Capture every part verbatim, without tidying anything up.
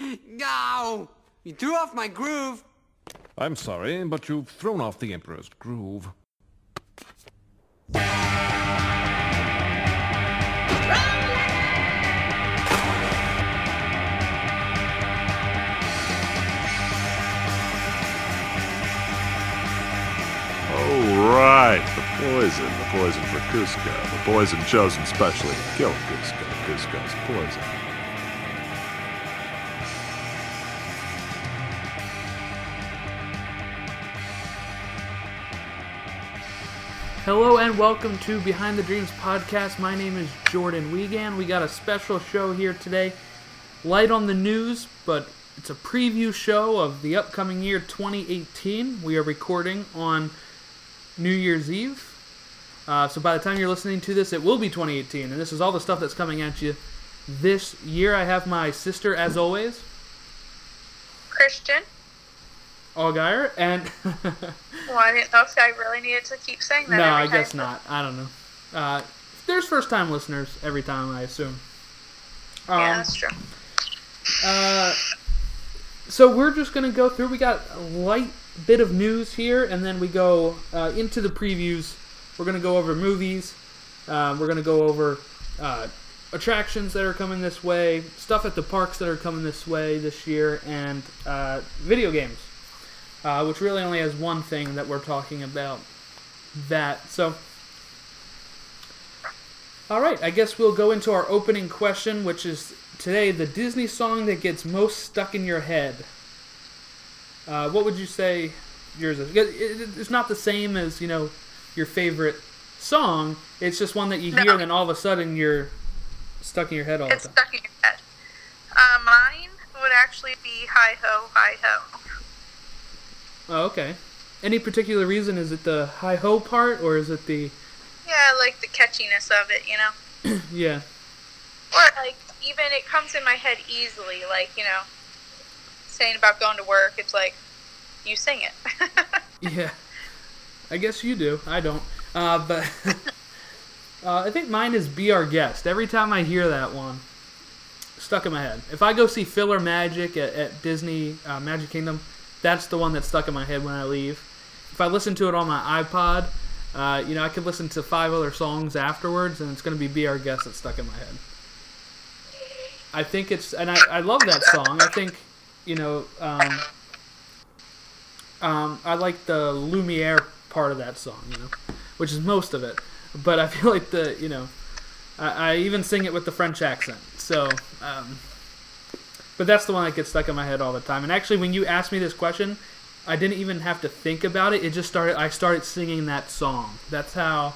Ow! You threw off my groove! I'm sorry, but you've thrown off the Emperor's groove. Alright, the poison, the poison for Kuzco, the poison chosen specially to kill Kuzco, Kuzco's poison. Hello and welcome to Behind the Dreams Podcast. My name is Jordan Wiegand. We got a special show here today. Light on the news, but it's a preview show of the upcoming year twenty eighteen. We are recording on New Year's Eve. Uh, so by the time you're listening to this, it will be twenty eighteen. And this is all the stuff that's coming at you this year. I have my sister, as always, Christian Allgaier. And well, I didn't know if I really needed to keep saying that. No, I guess not. I don't know. Uh, there's first-time listeners every time, I assume. Um, yeah, that's true. Uh, so we're just going to go through. We got a light bit of news here, and then we go uh, into the previews. We're going to go over movies. Uh, we're going to go over uh, attractions that are coming this way, stuff at the parks that are coming this way this year, and uh, video games, uh, which really only has one thing that we're talking about. That. So, all right, I guess we'll go into our opening question, which is today, the Disney song that gets most stuck in your head. Uh, what would you say yours is? It's not the same as, you know, your favorite song. It's just one that you no. hear and then all of a sudden you're stuck in your head all it's the time. It's stuck in your head. Uh, mine would actually be Hi-Ho, Hi-Ho. Oh, okay. Any particular reason? Is it the hi-ho part or is it the... Yeah, like the catchiness of it, you know? Yeah. Or, like, even it comes in my head easily, like, you know, saying about going to work, it's like, you sing it. Yeah. I guess you do. I don't. Uh, but uh, I think mine is Be Our Guest. Every time I hear that one, stuck in my head. If I go see Phil or Magic at, at Disney uh, Magic Kingdom, that's the one that's stuck in my head when I leave. If I listen to it on my iPod, uh, you know, I could listen to five other songs afterwards, and it's going to be Be Our Guest that's stuck in my head. I think it's, and I, I love that song. I think... You know, um, um, I like the Lumiere part of that song, you know, which is most of it. But I feel like the, you know, I, I even sing it with the French accent. So, um, but that's the one that gets stuck in my head all the time. And actually, when you asked me this question, I didn't even have to think about it. It just started. I started singing that song. That's how.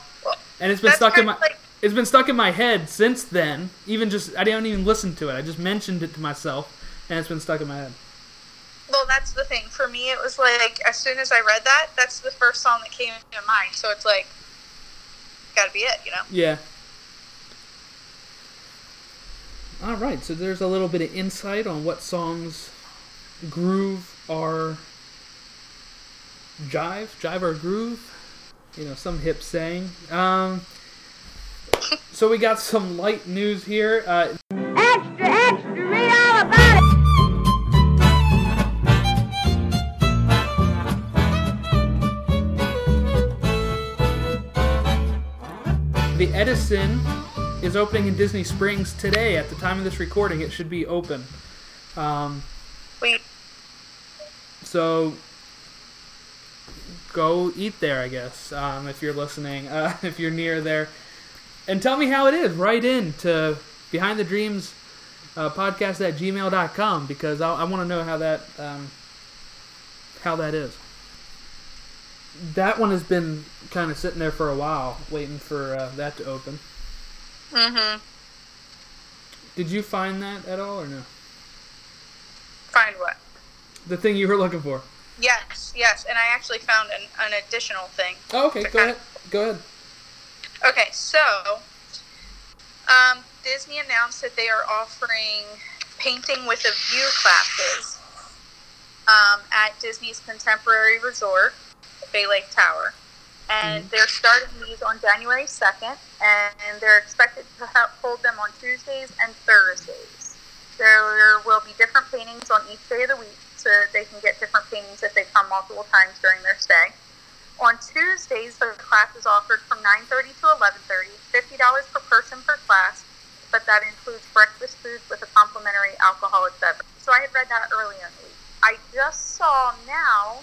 And it's been that's stuck in my. Like... It's been stuck in my head since then. Even just, I didn't even listen to it. I just mentioned it to myself. And it's been stuck in my head. Well, that's the thing. For me, it was like, as soon as I read that, that's the first song that came to mind. So it's like, gotta be it, you know? Yeah. All right, so there's a little bit of insight on what songs groove or jive, jive or groove. You know, some hip saying. Um, so we got some light news here. Uh, extra, extra, read all about it. The Edison is opening in Disney Springs today. At the time of this recording, it should be open. Um, Wait. So, go eat there, I guess, um, if you're listening, uh, if you're near there. And tell me how it is. Write in to Behind the Dreams uh, podcast at gmail dot com because I, I want to know how that um, how that is. That one has been kind of sitting there for a while, waiting for uh, that to open. Mm-hmm. Did you find that at all, or no? Find what? The thing you were looking for. Yes, yes, and I actually found an, an additional thing. Oh, okay, go ahead. Go ahead. Okay, so, um, Disney announced that they are offering Painting with a View classes um, at Disney's Contemporary Resort, Bay Lake Tower, and they're starting these on January second, and they're expected to hold them on Tuesdays and Thursdays. There will be different paintings on each day of the week, so that they can get different paintings if they come multiple times during their stay. On Tuesdays, the class is offered from nine thirty to eleven thirty, fifty dollars per person per class, but that includes breakfast food with a complimentary alcoholic beverage. So I had read that earlier in the week. I just saw now,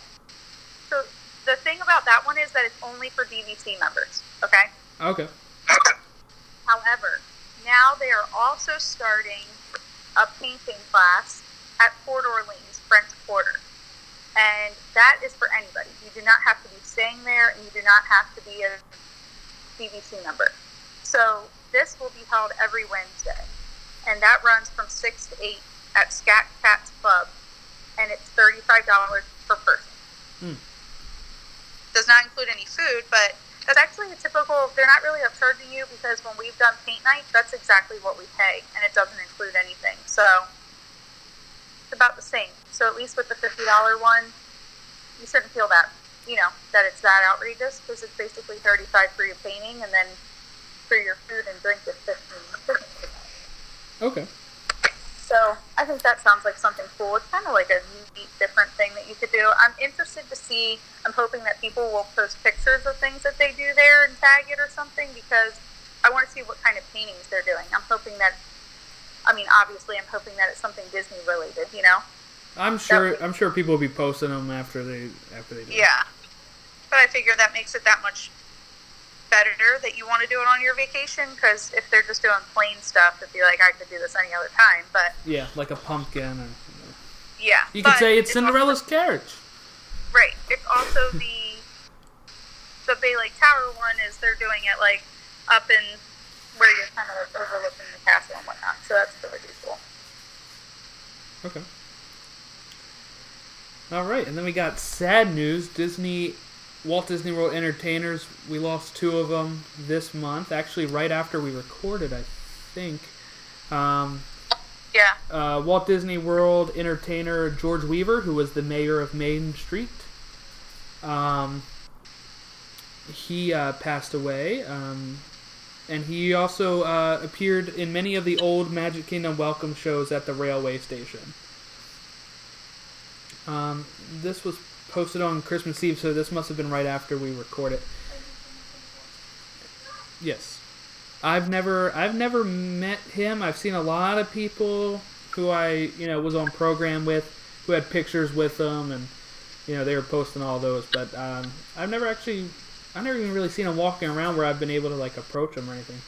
so the thing about that one is that it's only for D V C members, okay? Okay. However, now they are also starting a painting class at Port Orleans, French Quarter. And that is for anybody. You do not have to be staying there, and you do not have to be a D V C member. So this will be held every Wednesday. And that runs from six to eight at Scat Cats Club, and it's thirty-five dollars per person. Hmm. Does not include any food, but that's actually a typical, they're not really upcharging you, because when we've done paint night, that's exactly what we pay, and it doesn't include anything. So it's about the same. So at least with the fifty dollars one, you shouldn't feel that, you know, that it's that outrageous, because it's basically thirty-five dollars for your painting, and then for your food and drink is fifteen dollars. Okay. So I think that sounds like something cool. It's kind of like a neat, different thing that you could do. I'm interested to see, I'm hoping that people will post pictures of things that they do there and tag it or something, because I want to see what kind of paintings they're doing. I'm hoping that, I mean, obviously I'm hoping that it's something Disney related, you know? I'm sure be, I'm sure people will be posting them after they, after they do yeah. it. But I figure that makes it that much better that you want to do it on your vacation, because if they're just doing plain stuff, it'd be like, I could do this any other time, but... Yeah, like a pumpkin or... You know. Yeah. You could say it's, it's Cinderella's also, carriage. Right. It's also the... the Bay Lake Tower one is they're doing it, like, up in where you're kind of like overlooking the castle and whatnot, so that's really cool. Okay. Alright, and then we got sad news. Disney... Walt Disney World entertainers, we lost two of them this month, actually right after we recorded, I think. Um, yeah. Uh, Walt Disney World entertainer George Weaver, who was the mayor of Main Street, um, he uh, passed away, um, and he also uh, appeared in many of the old Magic Kingdom welcome shows at the railway station. Um, this was posted on Christmas Eve, so this must have been right after we record it. Yes. I've never I've never met him. I've seen a lot of people who I, you know, was on program with, who had pictures with them, and, you know, they were posting all those, but um, I've never actually, I've never even really seen him walking around where I've been able to, like, approach him or anything.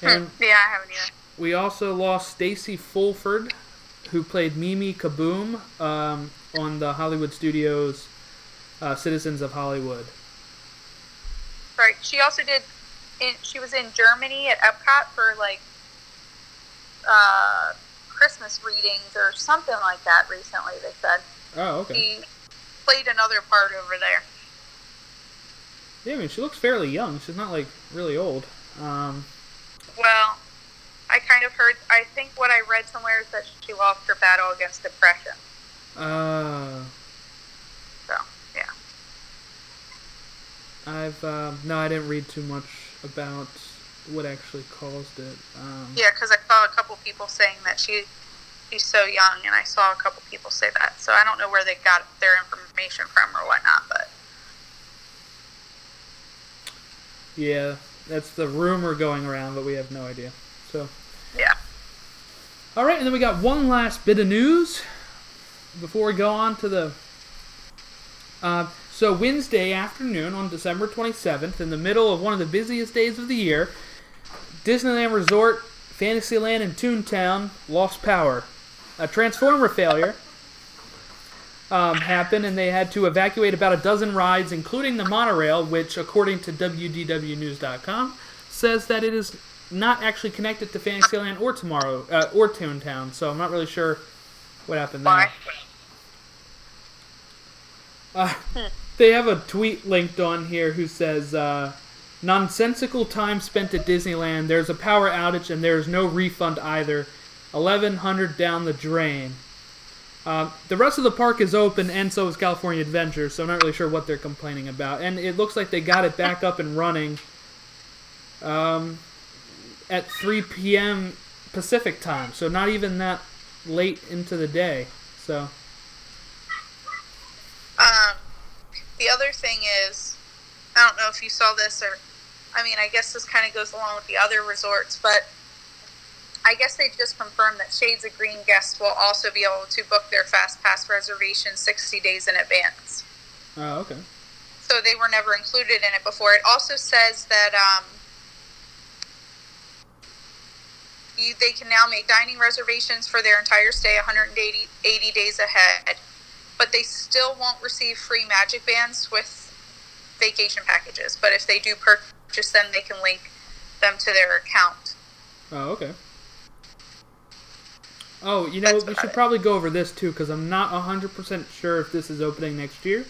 And yeah, I haven't either. We also lost Stacey Fulford, who played Mimi Kaboom um, on the Hollywood Studios uh, Citizens of Hollywood. Right. She also did... In, she was in Germany at Epcot for, like, uh, Christmas readings or something like that recently, they said. Oh, okay. She played another part over there. Yeah, I mean, she looks fairly young. She's not, like, really old. Um, well... I kind of heard, I think what I read somewhere is that she lost her battle against depression. Uh. So, yeah. I've, um, no, I didn't read too much about what actually caused it. Um, yeah, because I saw a couple people saying that she, she's so young, and I saw a couple people say that. So I don't know where they got their information from or whatnot, but. Yeah, that's the rumor going around, but we have no idea. So. Yeah. All right, and then we got one last bit of news before we go on to the... Uh, so Wednesday afternoon on December twenty-seventh, in the middle of one of the busiest days of the year, Disneyland Resort, Fantasyland, and Toontown lost power. A transformer failure um, happened, and they had to evacuate about a dozen rides, including the monorail, which, according to W D W news dot com, says that it is... not actually connected to Fantasyland or tomorrow uh, or Toontown, so I'm not really sure what happened there. Uh, they have a tweet linked on here who says, uh, "Nonsensical time spent at Disneyland. There's a power outage and there's no refund either. eleven hundred down the drain." Uh, the rest of the park is open, and so is California Adventure. So I'm not really sure what they're complaining about. And it looks like they got it back up and running. Um. At three p.m. Pacific time, so not even that late into the day. So, um, the other thing is, I don't know if you saw this, or, I mean, I guess this kind of goes along with the other resorts, but I guess they just confirmed that Shades of Green guests will also be able to book their Fast Pass reservation sixty days in advance. Oh, okay. So they were never included in it before. It also says that um, you, they can now make dining reservations for their entire stay one hundred eighty days ahead, but they still won't receive free Magic Bands with vacation packages. But if they do purchase them, they can link them to their account. Oh, okay. Oh, you know, That's we should it. probably go over this too, because I'm not one hundred percent sure if this is opening next year.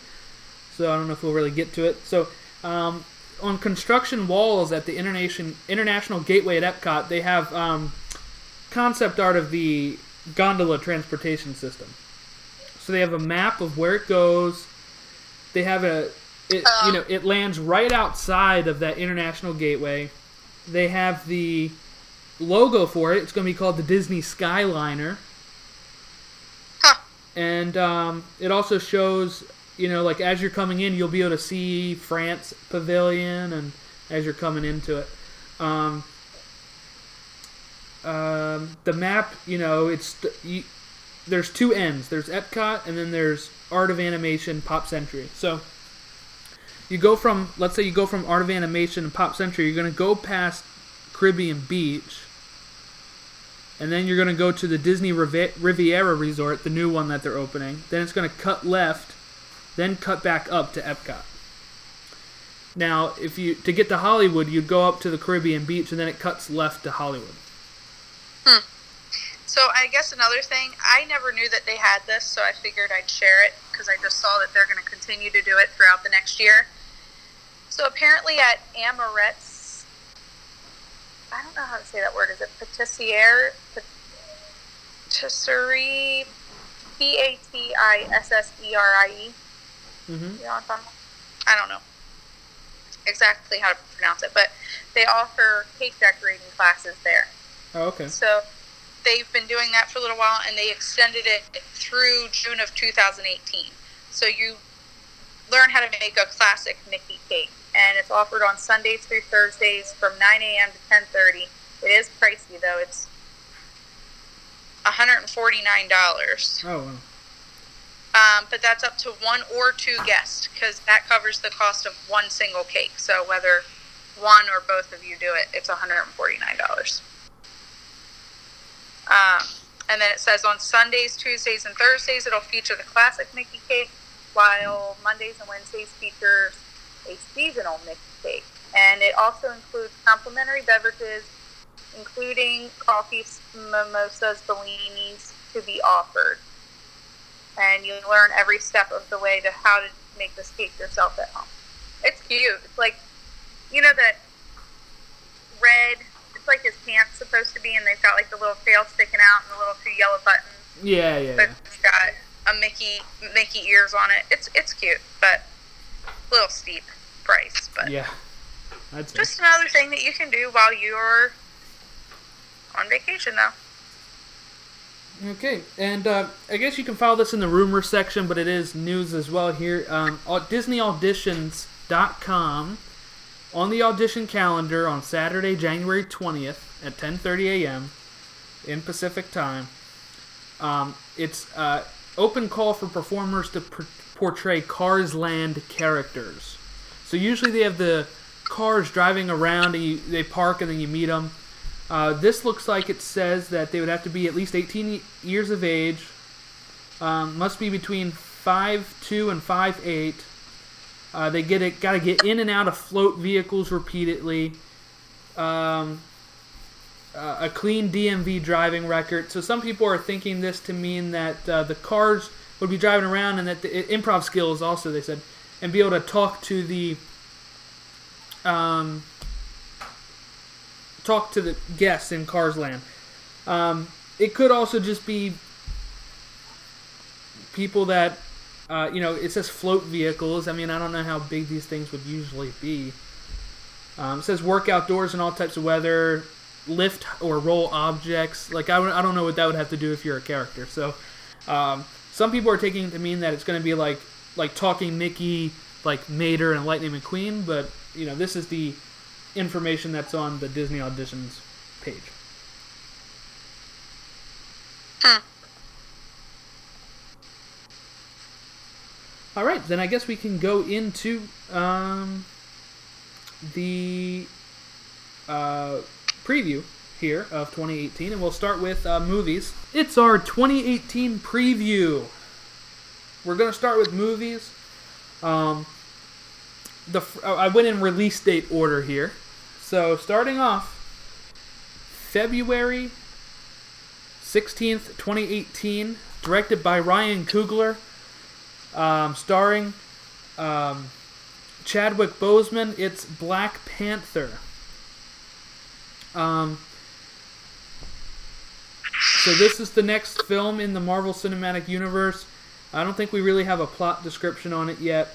So I don't know if we'll really get to it. So um, on construction walls at the Internation, International Gateway at Epcot, they have um, concept art of the gondola transportation system. So they have a map of where it goes. They have a... It, you know, it lands right outside of that International Gateway. They have the logo for it. It's going to be called the Disney Skyliner. Huh. And um, it also shows, you know, like as you're coming in, you'll be able to see France Pavilion, and as you're coming into it. Um, um, the map, you know, it's you, there's two ends. There's Epcot, and then there's Art of Animation, Pop Century. So... You go from, let's say you go from Art of Animation and Pop Century, you're going to go past Caribbean Beach, and then you're going to go to the Disney Riviera Resort, the new one that they're opening. Then it's going to cut left, then cut back up to Epcot. Now, if you to get to Hollywood, you'd go up to the Caribbean Beach, and then it cuts left to Hollywood. Hmm. So I guess another thing, I never knew that they had this, so I figured I'd share it, because I just saw that they're going to continue to do it throughout the next year. So apparently at Amorette's, I don't know how to say that word, is it Patisserie, Patisserie, P A T I S S E R I E? Mm-hmm. You know what I'm talking about? I don't know exactly how to pronounce it, but they offer cake decorating classes there. Oh, okay. So they've been doing that for a little while, and they extended it through June of two thousand eighteen. So you learn how to make a classic Mickey cake, and it's offered on Sundays through Thursdays from nine a.m. to ten thirty. It is pricey, though. It's one hundred forty-nine dollars. Oh, wow. Um, but that's up to one or two guests, because that covers the cost of one single cake. So whether one or both of you do it, it's one hundred forty-nine dollars. Um, and then it says on Sundays, Tuesdays, and Thursdays, it'll feature the classic Mickey cake, while Mondays and Wednesdays feature a seasonal Mickey cake. And it also includes complimentary beverages, including coffee, mimosas, bellinis, to be offered. And you learn every step of the way to how to make this cake yourself at home. It's cute. It's like, you know that red... It's like his pants supposed to be, and they've got like the little tail sticking out and the little two yellow buttons. Yeah, yeah. But it's got a Mickey Mickey ears on it. It's it's cute, but a little steep price. But yeah, that's just it. Another thing that you can do while you're on vacation, though. Okay, and uh, I guess you can follow this in the rumor section, but it is news as well here. Um, Disney Auditions dot com. On the audition calendar on Saturday, January twentieth at ten thirty a.m. in Pacific time, um, it's uh, open call for performers to per- portray Cars Land characters. So usually they have the cars driving around, and you, they park, and then you meet them. Uh, this looks like it says that they would have to be at least eighteen years of age, um, must be between five foot two and five foot eight. Uh, they get it. Got to get in and out of float vehicles repeatedly. Um, uh, a clean D M V driving record. So some people are thinking this to mean that uh, the cars would be driving around, and that the improv skills also, they said, and be able to talk to the um, talk to the guests in Cars Land. Um, it could also just be people that. Uh, you know, it says float vehicles. I mean, I don't know how big these things would usually be. Um, it says work outdoors in all types of weather, lift or roll objects. Like, I, w- I don't know what that would have to do if you're a character. So, um, some people are taking it to mean that it's going to be like like Talking Mickey, like Mater and Lightning McQueen. But, you know, this is the information that's on the Disney auditions page. Huh. All right, then I guess we can go into um, the uh, preview here of twenty eighteen, and we'll start with uh, movies. It's our twenty eighteen preview. We're going to start with movies. Um, the I went in release date order here. So starting off, February sixteenth, twenty eighteen, directed by Ryan Coogler. Um, starring um, Chadwick Boseman, it's Black Panther. Um, so this is the next film in the Marvel Cinematic Universe. I don't think we really have a plot description on it yet.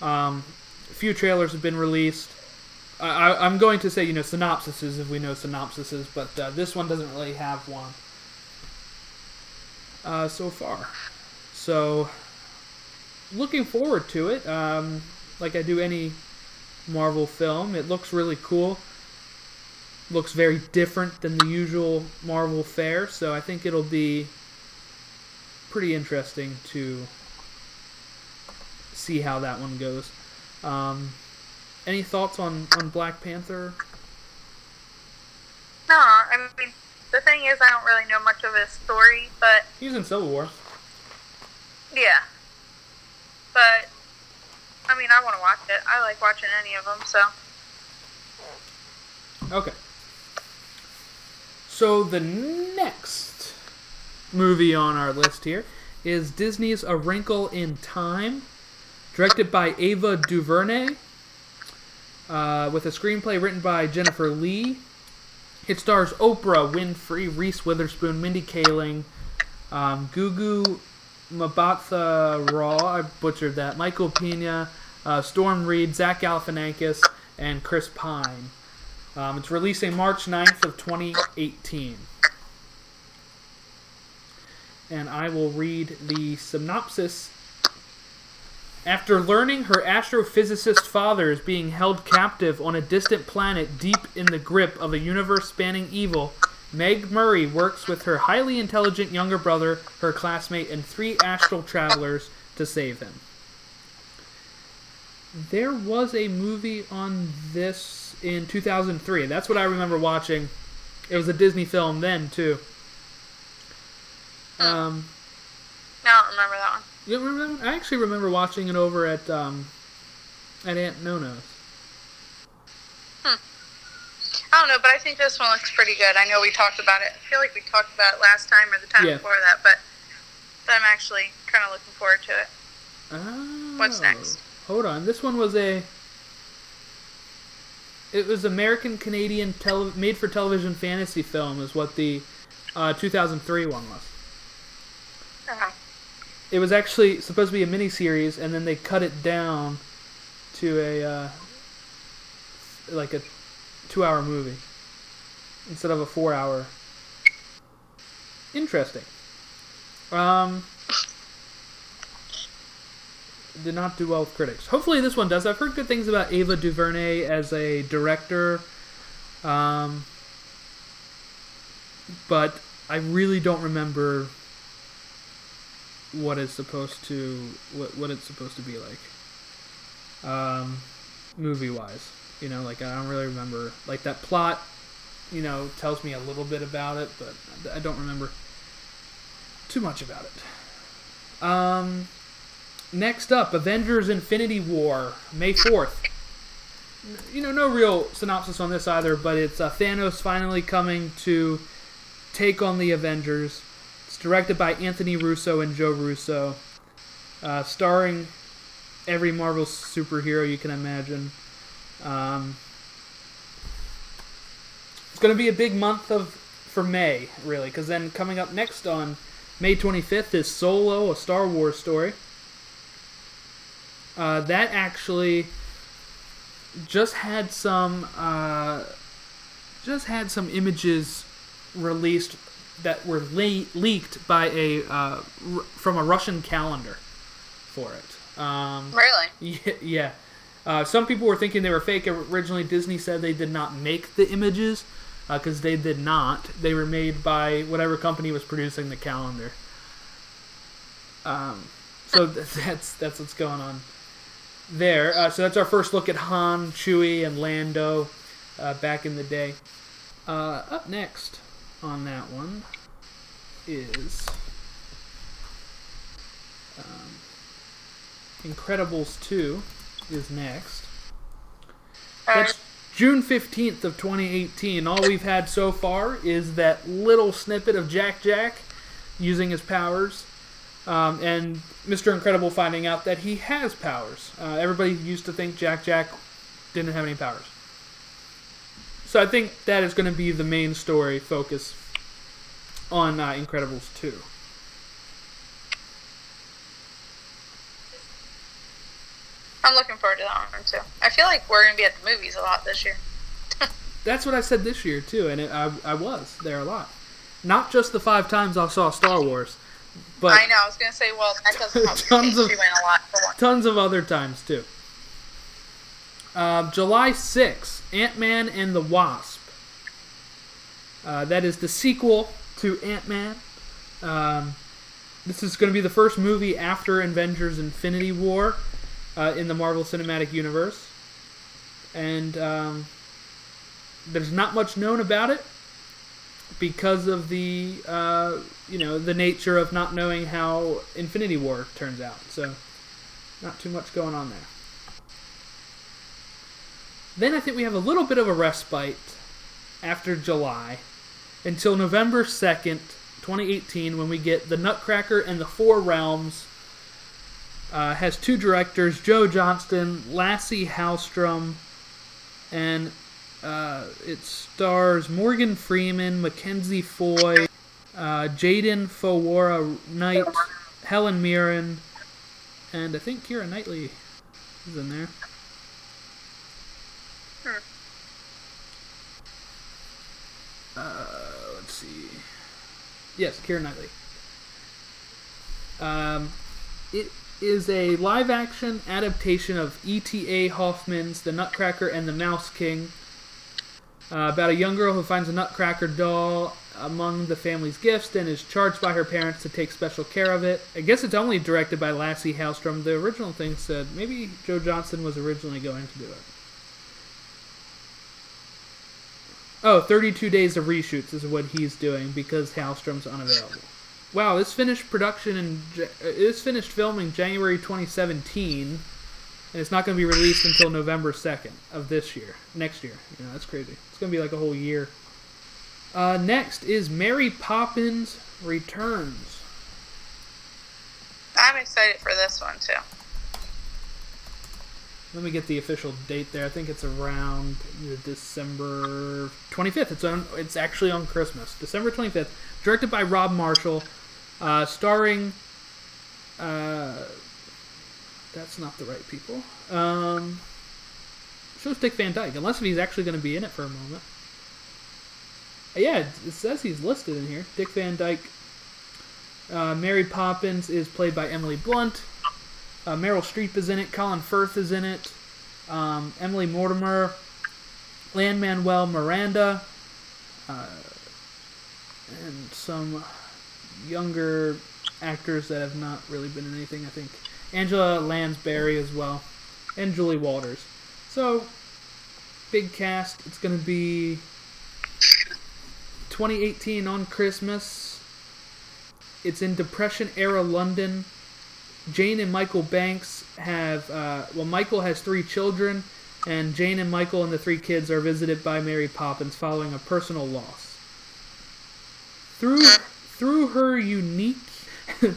Um, a few trailers have been released. I, I, I'm going to say, you know, synopsises if we know synopsises, but uh, this one doesn't really have one uh, so far. So... looking forward to it, um, like I do any Marvel film. It looks really cool. Looks very different than the usual Marvel fare, so I think it'll be pretty interesting to see how that one goes. Um, any thoughts on, on Black Panther? No, I mean, the thing is I don't really know much of his story, but... he was in Civil War. Yeah. But, I mean, I want to watch it. I like watching any of them, so. Okay. So the next movie on our list here is Disney's A Wrinkle in Time, directed by Ava DuVernay, uh, with a screenplay written by Jennifer Lee. It stars Oprah Winfrey, Reese Witherspoon, Mindy Kaling, um, Gugu Mbatha-Raw, I butchered that, Michael Pena, uh, Storm Reid, Zach Galifianakis, and Chris Pine. Um, it's releasing March ninth of twenty eighteen. And I will read the synopsis. After learning her astrophysicist father is being held captive on a distant planet deep in the grip of a universe-spanning evil, Meg Murray works with her highly intelligent younger brother, her classmate, and three astral travelers to save him. There was a movie on this in two thousand three. That's what I remember watching. It was a Disney film then, too. Um, I don't remember that one. You don't remember that one? I actually remember watching it over at, um, at Aunt Nona's. Hmm. I don't know, but I think this one looks pretty good. I know we talked about it. I feel like we talked about it last time or the time yeah. before that, but I'm actually kind of looking forward to it. Oh. What's next? Hold on. This one was a... it was American-Canadian tele- made-for-television fantasy film is what the uh, two thousand three one was. Uh-huh. It was actually supposed to be a miniseries, and then they cut it down to a... Uh, like a... two-hour movie instead of a four-hour. Interesting. Um, did not do well with critics. Hopefully this one does. I've heard good things about Ava DuVernay as a director, um, but I really don't remember what it's supposed to what what it's supposed to be like, um, movie-wise. You know, like, I don't really remember. Like, that plot, you know, tells me a little bit about it, but I don't remember too much about it. Um, next up, Avengers: Infinity War, May fourth. You know, no real synopsis on this either, but it's uh, Thanos finally coming to take on the Avengers. It's directed by Anthony Russo and Joe Russo, uh, starring every Marvel superhero you can imagine. Um, it's going to be a big month of for May, really, because then coming up next on May twenty-fifth is Solo, a Star Wars story. Uh, that actually just had some uh, just had some images released that were le- leaked by a uh, r- from a Russian calendar for it. Um, really? Yeah. yeah. Uh, some people were thinking they were fake. Originally, Disney said they did not make the images because uh, they did not. They were made by whatever company was producing the calendar. Um, so that's that's what's going on there. Uh, so that's our first look at Han, Chewie, and Lando uh, back in the day. Uh, up next on that one is um, Incredibles two is next. That's June fifteenth of twenty eighteen. All we've had so far is that little snippet of Jack Jack using his powers. Um, and Mister Incredible finding out that he has powers. Uh, everybody used to think Jack Jack didn't have any powers. So I think that is going to be the main story focus on uh, Incredibles two. I'm looking forward to that one, too. I feel like we're going to be at the movies a lot this year. That's what I said this year, too, and it, I, I was there a lot. Not just the five times I saw Star Wars. But I know, I was going to say, well, that doesn't help. Tons of, she went a lot for one. Tons of other times, too. Uh, July sixth, Ant-Man and the Wasp. Uh, that is the sequel to Ant-Man. Um, this is going to be the first movie after Avengers: Infinity War uh, in the Marvel Cinematic Universe. And um, there's not much known about it, because of the, uh, you know, the nature of not knowing how Infinity War turns out. So, not too much going on there. Then I think we have a little bit of a respite after July until November second, twenty eighteen, when we get The Nutcracker and the Four Realms. Uh, has two directors, Joe Johnston, Lasse Hallström, and... Uh, it stars Morgan Freeman, Mackenzie Foy, uh, Jaden Fowora Knight, Helen Mirren, and I think Keira Knightley is in there. Hmm. Uh, let's see. Yes, Keira Knightley. Um, it is a live-action adaptation of E T A Hoffman's The Nutcracker and the Mouse King. Uh, about a young girl who finds a nutcracker doll among the family's gifts and is charged by her parents to take special care of it. I guess it's only directed by Lasse Hallström. The original thing said maybe Joe Johnston was originally going to do it. Oh, thirty-two days of reshoots is what he's doing because Hallström's unavailable. Wow, this finished production and this finished filming January twenty seventeen. And it's not going to be released until November second of this year. Next year. You know, that's crazy. It's going to be like a whole year. Uh, next is Mary Poppins Returns. I'm excited for this one, too. Let me get the official date there. I think it's around December twenty-fifth. It's on. It's actually on Christmas. December twenty-fifth. Directed by Rob Marshall. Uh, starring... Uh, That's not the right people. Um, shows Dick Van Dyke, unless if he's actually going to be in it for a moment. Yeah, it says he's listed in here. Dick Van Dyke. Uh, Mary Poppins is played by Emily Blunt. Uh, Meryl Streep is in it. Colin Firth is in it. Um, Emily Mortimer. Lin-Manuel Miranda. Uh, and some younger actors that have not really been in anything, I think. Angela Lansbury as well, and Julie Walters. So, big cast. It's going to be twenty eighteen on Christmas. It's in Depression-era London. Jane and Michael Banks have, uh, well, Michael has three children, and Jane and Michael and the three kids are visited by Mary Poppins following a personal loss. Through through her unique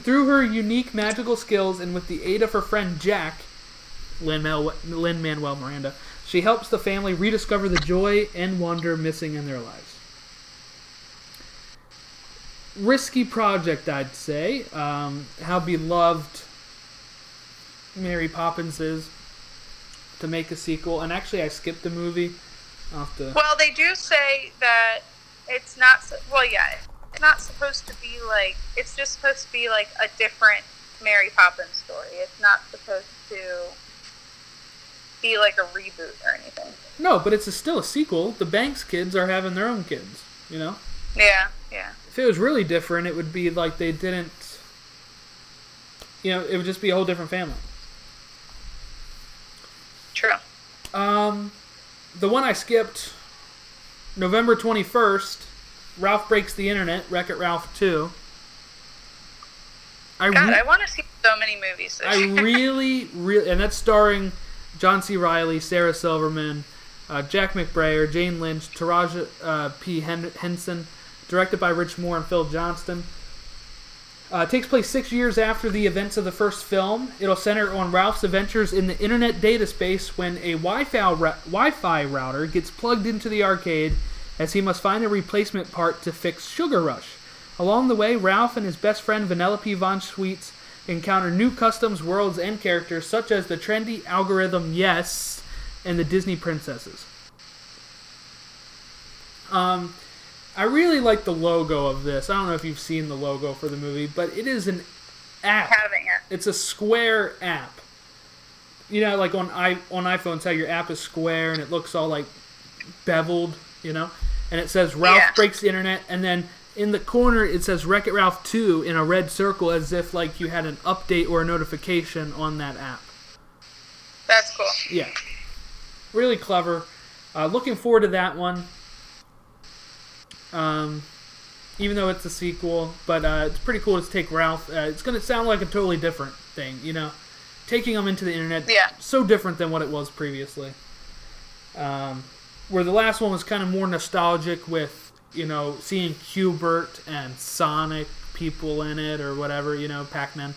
Through her unique magical skills and with the aid of her friend Jack, Lin-Manuel Miranda, she helps the family rediscover the joy and wonder missing in their lives. Risky project, I'd say. Um, how beloved Mary Poppins is to make a sequel. And actually, I skipped the movie After. Well, they do say that it's not. Well, yeah, it's not supposed to be like. It's just supposed to be like a different Mary Poppins story. It's not supposed to be like a reboot or anything. No, but it's a, still a sequel. The Banks kids are having their own kids, you know? Yeah, yeah. If it was really different, it would be like they didn't... You know, it would just be a whole different family. True. Um, the one I skipped, November twenty-first, Ralph Breaks the Internet, Wreck-It Ralph two. I God, re- I want to see so many movies. I really, really... And that's starring... John C. Reilly, Sarah Silverman, uh, Jack McBrayer, Jane Lynch, Taraji uh, P. Henson, directed by Rich Moore and Phil Johnston. Uh, it takes place six years after the events of the first film. It'll center on Ralph's adventures in the internet data space when a Wi-Fi, ra- Wi-Fi router gets plugged into the arcade as he must find a replacement part to fix Sugar Rush. Along the way, Ralph and his best friend Vanellope Von Sweet's encounter new customs, worlds, and characters such as the trendy algorithm Yes and the Disney princesses. Um, I really like the logo of this. I don't know if you've seen the logo for the movie, but it is an app. Having it. It's a square app. You know, like on i on iPhones, how your app is square and it looks all like beveled, you know? And it says Ralph yeah. Breaks the Internet, and then in the corner, it says Wreck-It Ralph two in a red circle as if, like, you had an update or a notification on that app. That's cool. Yeah. Really clever. Uh, looking forward to that one. Um, even though it's a sequel, but uh, it's pretty cool to take Ralph. Uh, it's going to sound like a totally different thing, you know? Taking him into the internet. Yeah. So different than what it was previously. Um, where the last one was kind of more nostalgic with, you know, seeing Q-Bert and Sonic people in it or whatever, you know, Pac-Man,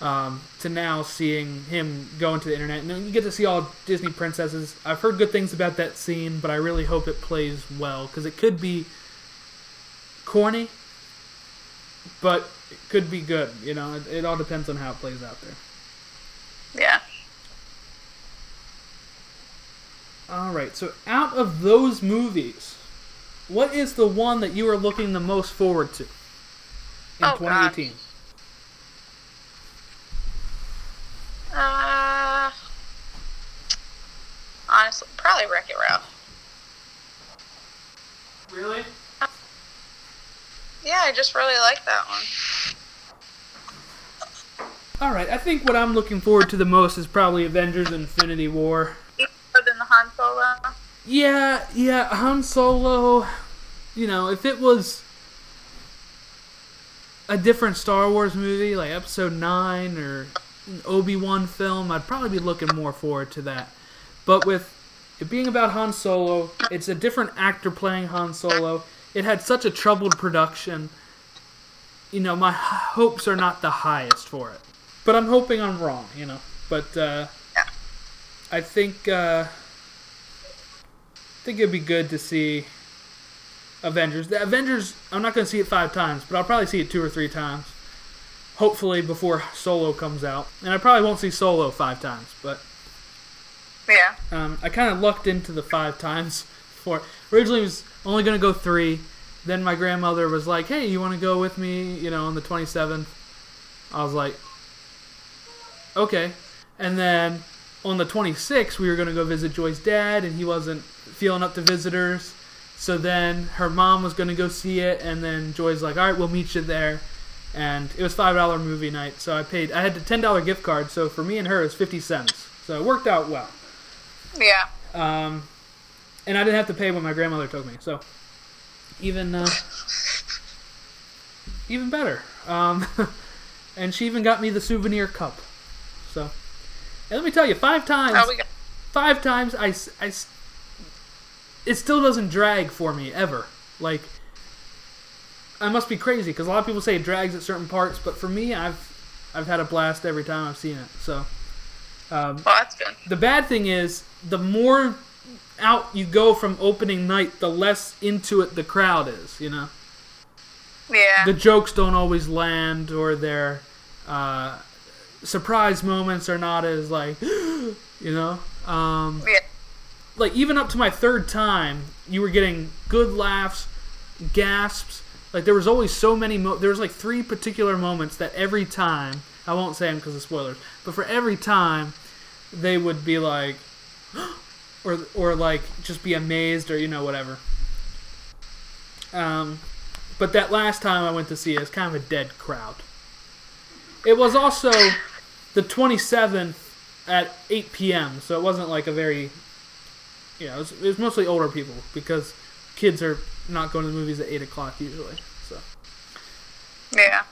um, to now seeing him go into the internet. And then you get to see all Disney princesses. I've heard good things about that scene, but I really hope it plays well, because it could be corny, but it could be good, you know. It, it all depends on how it plays out there. Yeah. Alright, so out of those movies... What is the one that you are looking the most forward to in oh, twenty eighteen? God. Uh, honestly, probably Wreck-It Ralph. Really? Uh, yeah, I just really like that one. Alright, I think what I'm looking forward to the most is probably Avengers: Infinity War. Even more than the Han Solo? Yeah, yeah, Han Solo, you know, if it was a different Star Wars movie, like Episode nine or an Obi-Wan film, I'd probably be looking more forward to that. But with it being about Han Solo, it's a different actor playing Han Solo. It had such a troubled production. You know, my hopes are not the highest for it. But I'm hoping I'm wrong, you know. But uh, I think... Uh, I think it'd be good to see Avengers. The Avengers, I'm not going to see it five times, but I'll probably see it two or three times. Hopefully before Solo comes out. And I probably won't see Solo five times, but... Yeah. Um, I kind of lucked into the five times. For originally, I was only going to go three. Then my grandmother was like, hey, you want to go with me, you know, on the twenty-seventh? I was like, okay. And then on the twenty-sixth, we were going to go visit Joy's dad, and he wasn't feeling up to visitors. So then her mom was going to go see it, and then Joy's like, alright, we'll meet you there. And it was five dollars movie night, so I paid, I had the ten dollars gift card, so for me and her, it's fifty cents. So it worked out well. Yeah. Um, and I didn't have to pay when my grandmother took me, so even, uh, even better. Um, and she even got me the souvenir cup. So... And let me tell you, five times, oh, got- five times, I, I, it still doesn't drag for me, ever. Like, I must be crazy, because a lot of people say it drags at certain parts, but for me, I've I've had a blast every time I've seen it, so. Um, well, that's good. The bad thing is, the more out you go from opening night, the less into it the crowd is, you know? Yeah. The jokes don't always land, or they're, uh... surprise moments are not as, like, you know? Um, yeah. like, even up to my third time, you were getting good laughs, gasps. Like, there was always so many... Mo- there was, like, three particular moments that every time... I won't say them because of spoilers. But for every time, they would be like... or, or like, just be amazed or, you know, whatever. Um, but that last time I went to see it, it was kind of a dead crowd. It was also the twenty-seventh at eight p.m., so it wasn't, like, a very... You know, it was, it was mostly older people because kids are not going to the movies at eight o'clock usually. So. Yeah.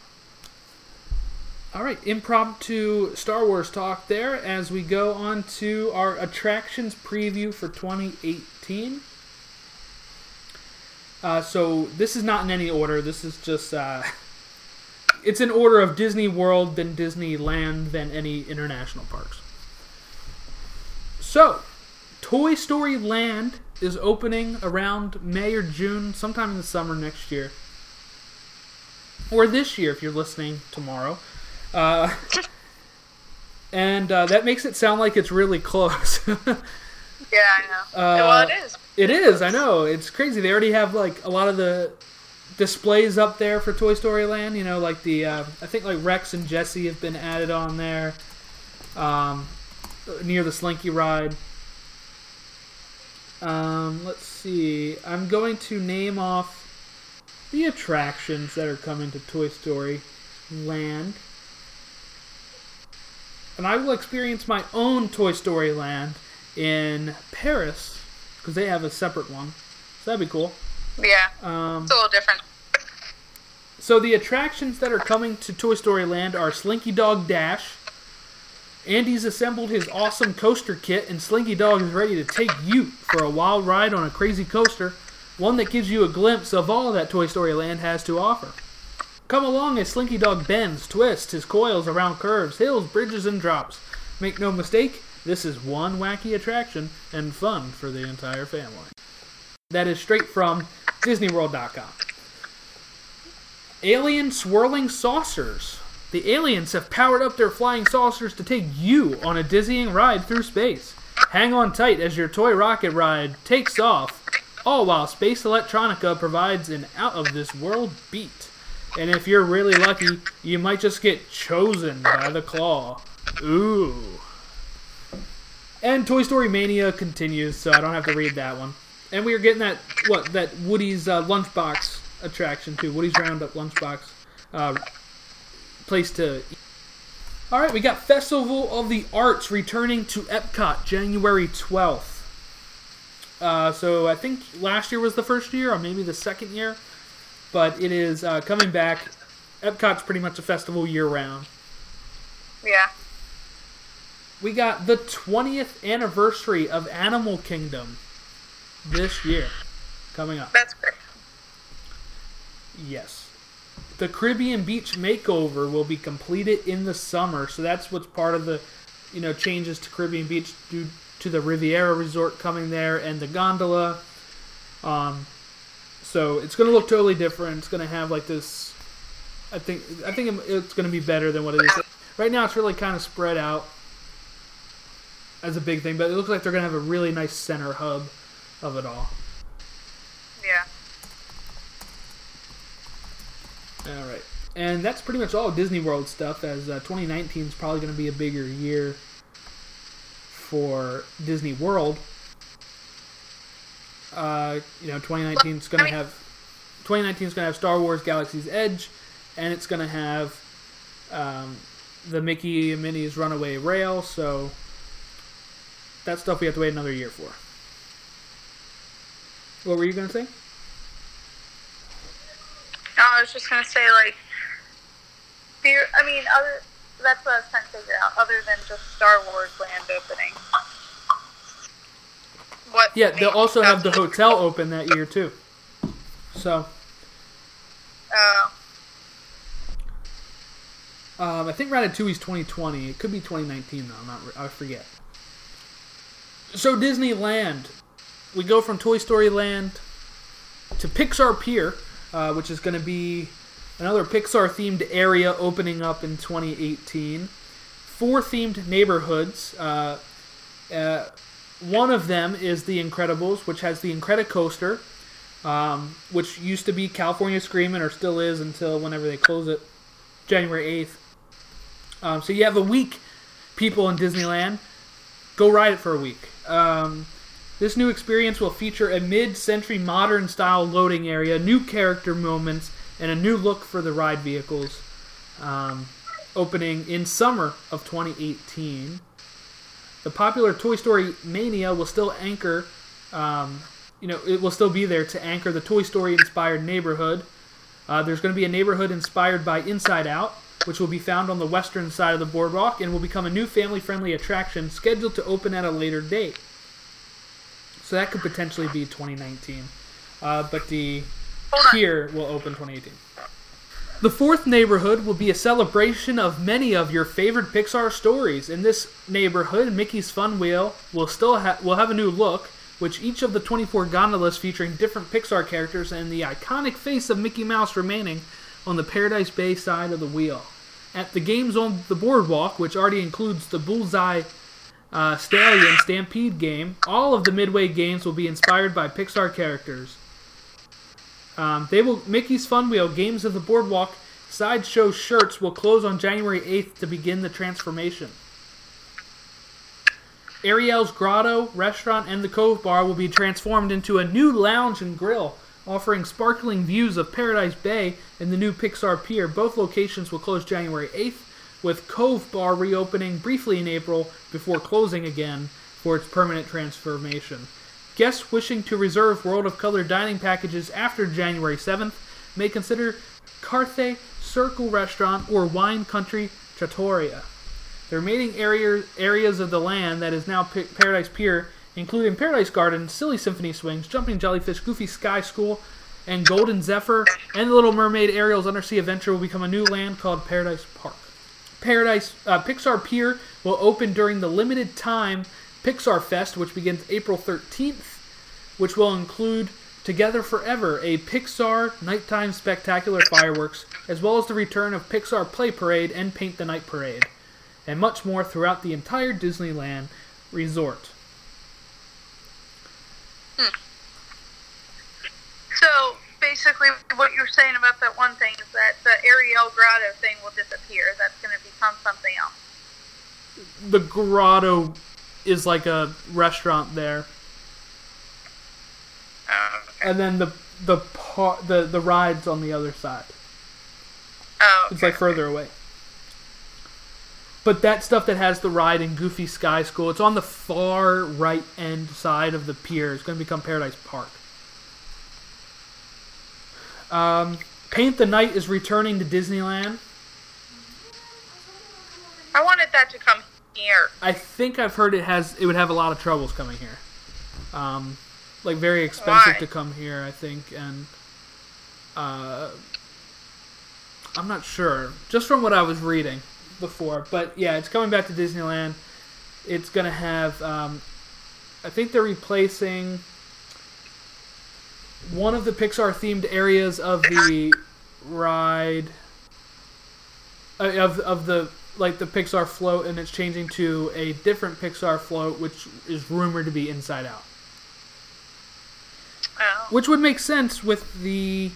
All right, impromptu Star Wars talk there as we go on to our attractions preview for twenty eighteen. Uh, so this is not in any order. This is just... Uh, it's in order of Disney World, then Disneyland, then any international parks. So... Toy Story Land is opening around May or June, sometime in the summer next year. Or this year, if you're listening tomorrow. Uh, and uh, that makes it sound like it's really close. Yeah, I know. Uh, well, it is. It is, I know. It's crazy. They already have, like, a lot of the displays up there for Toy Story Land. You know, like the, uh, I think, like, Rex and Jessie have been added on there. Um, near the Slinky Ride. Um, let's see. I'm going to name off the attractions that are coming to Toy Story Land. And I will experience my own Toy Story Land in Paris, because they have a separate one. So that'd be cool. Yeah. Um, it's a little different. So the attractions that are coming to Toy Story Land are Slinky Dog Dash. Andy's assembled his awesome coaster kit, and Slinky Dog is ready to take you for a wild ride on a crazy coaster, one that gives you a glimpse of all that Toy Story Land has to offer. Come along as Slinky Dog bends, twists his coils around curves, hills, bridges, and drops. Make no mistake, this is one wacky attraction and fun for the entire family. That is straight from Disney World dot com. Alien Swirling Saucers. The aliens have powered up their flying saucers to take you on a dizzying ride through space. Hang on tight as your toy rocket ride takes off, all while Space Electronica provides an out-of-this-world beat. And if you're really lucky, you might just get chosen by the claw. Ooh. And Toy Story Mania continues, so I don't have to read that one. And we are getting that, what, that Woody's uh, Lunchbox attraction, too. Woody's Roundup Lunchbox uh place to eat. All right, we got Festival of the Arts returning to Epcot January twelfth. Uh, so I think last year was the first year, or maybe the second year, but it is uh, coming back. Epcot's pretty much a festival year-round. Yeah. We got the twentieth anniversary of Animal Kingdom this year coming up. That's great. Yes. The Caribbean Beach Makeover will be completed in the summer, so that's what's part of the, you know, changes to Caribbean Beach due to the Riviera Resort coming there and the gondola. Um, so it's going to look totally different. It's going to have like this. I think I think it's going to be better than what it is right now. It's really kind of spread out as a big thing, but it looks like they're going to have a really nice center hub of it all. Yeah. All right, and that's pretty much all Disney World stuff, as uh, twenty nineteen is probably going to be a bigger year for Disney World. Uh, you know, twenty nineteen is going to have twenty nineteen is going to have Star Wars: Galaxy's Edge, and it's going to have um, the Mickey and Minnie's Runaway Rail. So that stuff we have to wait another year for. What were you going to say? I was just going to say, like, I mean, other that's what I was trying to figure out, other than just Star Wars Land opening. What yeah, they'll also have the hotel open that year, too. So. Oh. Um, I think Ratatouille's twenty twenty. It could be twenty nineteen, though. I'm not, I forget. So, Disneyland. We go from Toy Story Land to Pixar Pier. Uh, which is going to be another Pixar-themed area opening up in twenty eighteen. Four themed neighborhoods. Uh, uh, One of them is The Incredibles, which has the Incredicoaster, um, which used to be California Screamin', or still is until whenever they close it, January eighth. Um, so you have a week, people in Disneyland. Go ride it for a week. Um, this new experience will feature a mid-century modern-style loading area, new character moments, and a new look for the ride vehicles. Um, opening in summer of twenty eighteen. The popular Toy Story Mania will still anchor, um, you know, it will still be there to anchor the Toy Story-inspired neighborhood. Uh, there's going to be a neighborhood inspired by Inside Out, which will be found on the western side of the boardwalk and will become a new family-friendly attraction scheduled to open at a later date. So that could potentially be twenty nineteen. Uh, but the pier will open twenty eighteen. The fourth neighborhood will be a celebration of many of your favorite Pixar stories. In this neighborhood, Mickey's Fun Wheel will still ha- will have a new look, which each of the twenty-four gondolas featuring different Pixar characters and the iconic face of Mickey Mouse remaining on the Paradise Bay side of the wheel. At the games on the boardwalk, which already includes the Bullseye uh, Stallion Stampede game, all of the Midway games will be inspired by Pixar characters. Um, they will Mickey's Fun Wheel, Games of the Boardwalk, Sideshow shirts will close on January eighth to begin the transformation. Ariel's Grotto, Restaurant, and the Cove Bar will be transformed into a new lounge and grill, offering sparkling views of Paradise Bay and the new Pixar Pier. Both locations will close January eighth, with Cove Bar reopening briefly in April before closing again for its permanent transformation. Guests wishing to reserve World of Color dining packages after January seventh may consider Carthay Circle Restaurant or Wine Country Trattoria. The remaining area, areas of the land that is now P- Paradise Pier, including Paradise Garden, Silly Symphony Swings, Jumping Jellyfish, Goofy Sky School, and Golden Zephyr, and the Little Mermaid Ariel's Undersea Adventure will become a new land called Paradise Park. Paradise uh, Pixar Pier will open during the limited time Pixar Fest, which begins April thirteenth, which will include Together Forever, a Pixar nighttime spectacular fireworks, as well as the return of Pixar Play Parade and Paint the Night Parade, and much more throughout the entire Disneyland Resort. Hmm. So, basically, what you're saying about that one thing is that the Ariel Grotto thing will disappear. That's going to become something else. The Grotto is like a restaurant there. Oh, okay. And then the the par- the the ride's on the other side. Oh, okay. It's like further away. But that stuff that has the ride in Goofy Sky School, it's on the far right end side of the pier. It's going to become Paradise Park. Um, Paint the Night is returning to Disneyland. I wanted that to come here. I think I've heard it has. It would have a lot of troubles coming here, um, like very expensive Why? to come here. I think, and uh, I'm not sure. Just from what I was reading before, but yeah, it's coming back to Disneyland. It's gonna have. Um, I think they're replacing one of the Pixar-themed areas of the ride of of the. like the Pixar float, and it's changing to a different Pixar float, which is rumored to be Inside Out. Oh. Which would make sense with the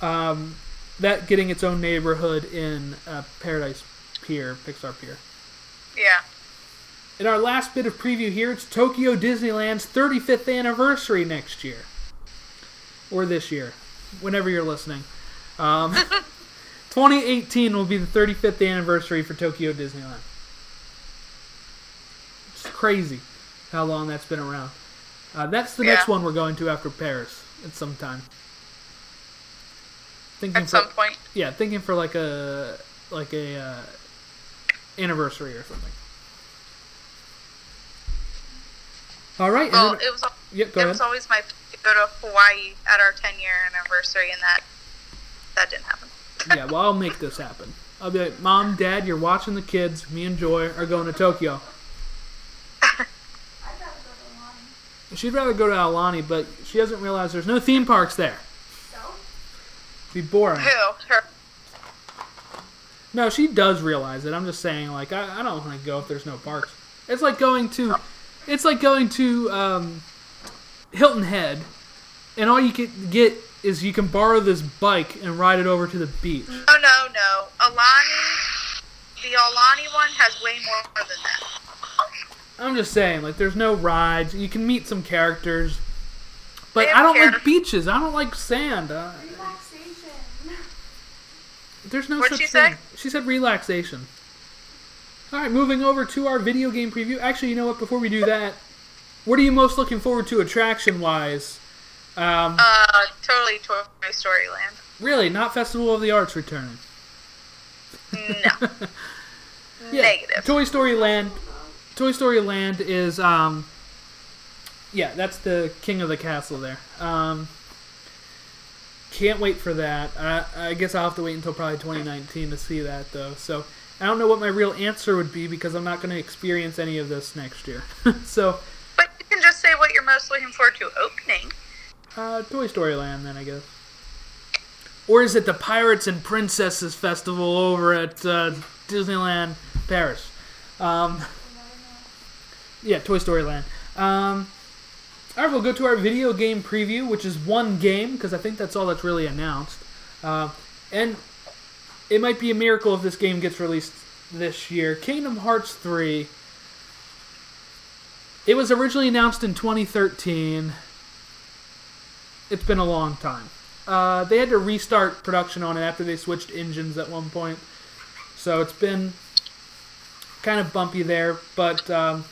um, that getting its own neighborhood in uh, Paradise Pier, Pixar Pier. Yeah. In our last bit of preview here, it's Tokyo Disneyland's thirty-fifth anniversary next year. Or this year. Whenever you're listening. Um... twenty eighteen will be the thirty-fifth anniversary for Tokyo Disneyland. It's crazy how long that's been around. Uh, that's the yeah. next one we're going to after Paris at some time. Thinking at for, some point. Yeah, thinking for like a like a uh, anniversary or something. All right. Well, then, it was. Yeah, go it ahead. was always my to go to Hawaii at our ten-year anniversary, and that that didn't happen. Yeah, well, I'll make this happen. I'll be like, Mom, Dad, you're watching the kids. Me and Joy are going to Tokyo. I'd rather go to Aulani. She'd rather go to Aulani, but she doesn't realize there's no theme parks there. No? It'd be boring. Who? Her? No, she does realize it. I'm just saying, like, I, I don't want to go if there's no parks. It's like going to It's like going to um, Hilton Head, and all you can get is you can borrow this bike and ride it over to the beach. Oh, no, no. Alani, the Alani one has way more than that. I'm just saying, like, there's no rides. You can meet some characters. But I don't care. Like beaches. I don't like sand. Uh, relaxation. There's no What'd such she thing. Say? She said relaxation. All right, moving over to our video game preview. Actually, you know what? Before we do that, what are you most looking forward to attraction-wise? Um, uh, totally Toy Story Land. Really? Not Festival of the Arts returning? No. Yeah, negative. Toy Story Land. Toy Story Land is, um, yeah, that's the king of the castle there. Um, can't wait for that. I, I guess I'll have to wait until probably twenty nineteen to see that, though. So I don't know what my real answer would be because I'm not going to experience any of this next year. So, but you can just say what you're most looking forward to opening. Uh, Toy Story Land, then, I guess. Or is it the Pirates and Princesses Festival over at uh, Disneyland Paris? Um... Yeah, Toy Story Land. Um, all right, we'll go to our video game preview, which is one game, because I think that's all that's really announced. Uh, and it might be a miracle if this game gets released this year. Kingdom Hearts three. It was originally announced in twenty thirteen. It's been a long time. Uh, they had to restart production on it after they switched engines at one point. So it's been kind of bumpy there, but... Um,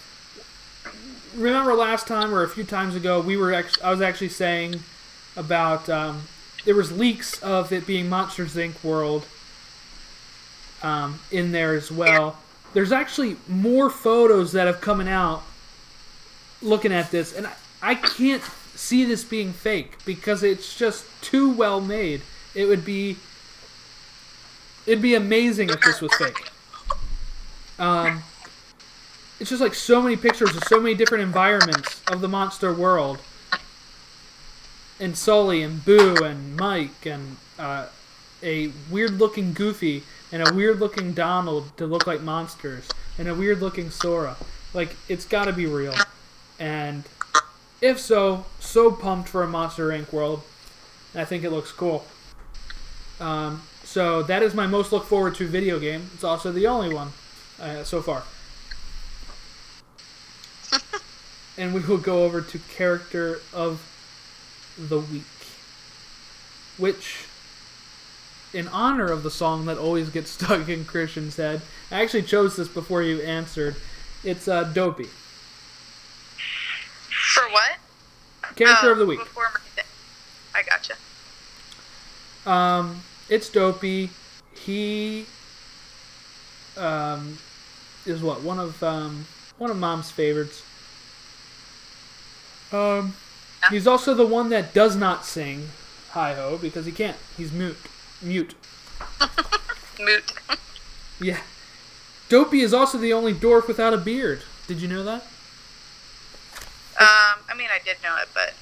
Remember last time or a few times ago, we were actually, I was actually saying about um, there was leaks of it being Monsters Incorporated. World um, in there as well. There's actually more photos that have coming out looking at this, and I, I can't see this being fake because it's just too well made. It would be it'd be amazing if this was fake. Um. It's just like so many pictures of so many different environments of the monster world. And Sully and Boo and Mike and uh, a weird-looking Goofy and a weird-looking Donald to look like monsters and a weird-looking Sora. Like, it's got to be real. And if so, so pumped for a Monster Incorporated world. I think it looks cool. Um, so that is my most look-forward-to video game. It's also the only one uh, so far. And we will go over to Character of the Week, which, in honor of the song that always gets stuck in Christian's head, I actually chose this before you answered. It's uh, Dopey. For what? Character uh, of the Week. Before my thing. I gotcha. Um, it's Dopey. He um, is what? One of um, one of Mom's favorites. Um, he's also the one that does not sing "Hi-Ho" because he can't. He's mute. Mute. Mute. Yeah. Dopey is also the only dwarf without a beard. Did you know that? Um, I mean, I did know it, but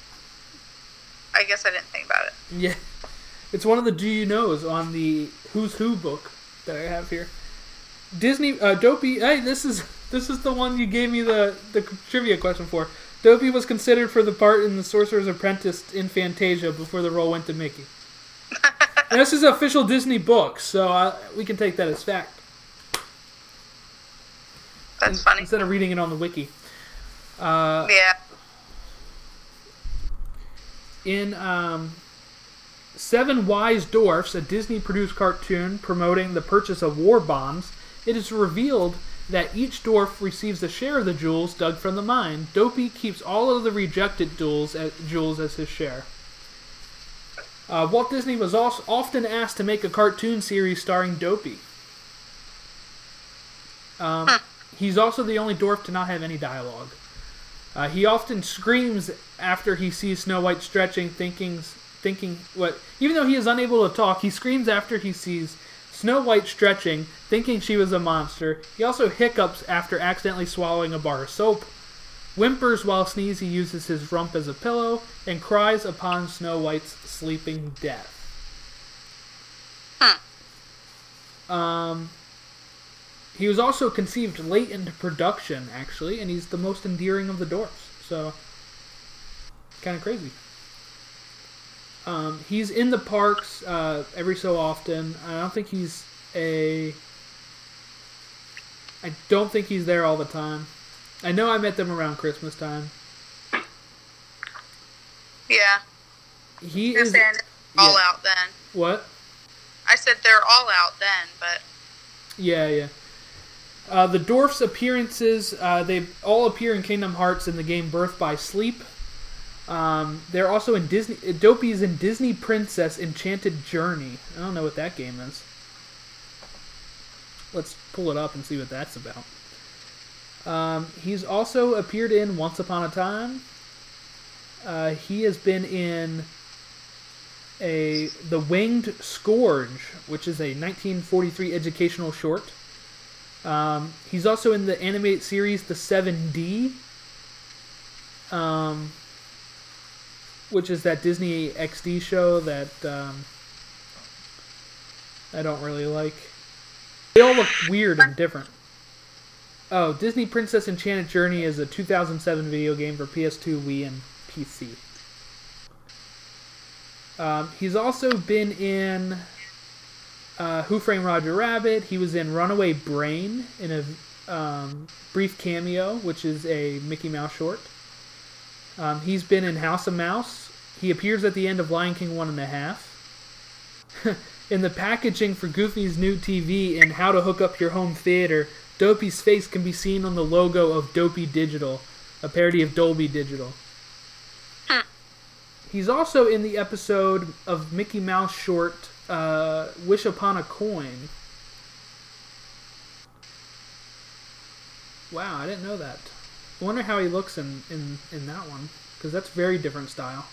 I guess I didn't think about it. Yeah. It's one of the do you knows on the Who's Who book that I have here. Disney, uh, Dopey, hey, this is, this is the one you gave me the, the trivia question for. Dopey was considered for the part in The Sorcerer's Apprentice in Fantasia before the role went to Mickey. And this is an official Disney book, so uh, we can take that as fact. That's in- funny. Instead of reading it on the wiki. Uh, yeah. In um, Seven Wise Dwarfs, a Disney-produced cartoon promoting the purchase of war bombs, it is revealed that each dwarf receives a share of the jewels dug from the mine. Dopey keeps all of the rejected jewels as, jewels as his share. Uh, Walt Disney was also often asked to make a cartoon series starring Dopey. Um, he's also the only dwarf to not have any dialogue. Uh, he often screams after he sees Snow White stretching, thinking, thinking what? Even though he is unable to talk, he screams after he sees Snow White stretching, thinking she was a monster. He also hiccups after accidentally swallowing a bar of soap, whimpers while sneezing, uses his rump as a pillow, and cries upon Snow White's sleeping death. Huh. Um, He was also conceived late into production, actually, and he's the most endearing of the dwarfs. So, kind of crazy. Um, he's in the parks uh, every so often. I don't think he's a... I don't think he's there all the time. I know I met them around Christmas time. Yeah. He You're is... Saying all yeah. out then. What? I said they're all out then, but... Yeah, yeah. Uh, the dwarfs' appearances, uh, they all appear in Kingdom Hearts in the game Birth by Sleep. Um, they're also in Disney... Dopey's in Disney Princess Enchanted Journey. I don't know what that game is. Let's pull it up and see what that's about. Um, he's also appeared in Once Upon a Time. Uh, he has been in a The Winged Scourge, which is a nineteen forty-three educational short. Um, he's also in the animated series The seven D, um, which is that Disney X D show that um, I don't really like. They all look weird and different. Oh, Disney Princess Enchanted Journey is a two thousand seven video game for P S two, Wii, and P C. Um, he's also been in... Uh, Who Framed Roger Rabbit. He was in Runaway Brain in a um, brief cameo, which is a Mickey Mouse short. Um, he's been in House of Mouse. He appears at the end of Lion King One and a Half. In the packaging for Goofy's new T V and How to Hook Up Your Home Theater, Dopey's face can be seen on the logo of Dopey Digital, a parody of Dolby Digital. Huh. He's also in the episode of Mickey Mouse short... Uh, Wish Upon a Coin. Wow, I didn't know that. I wonder how he looks in, in, in that one, because that's very different style.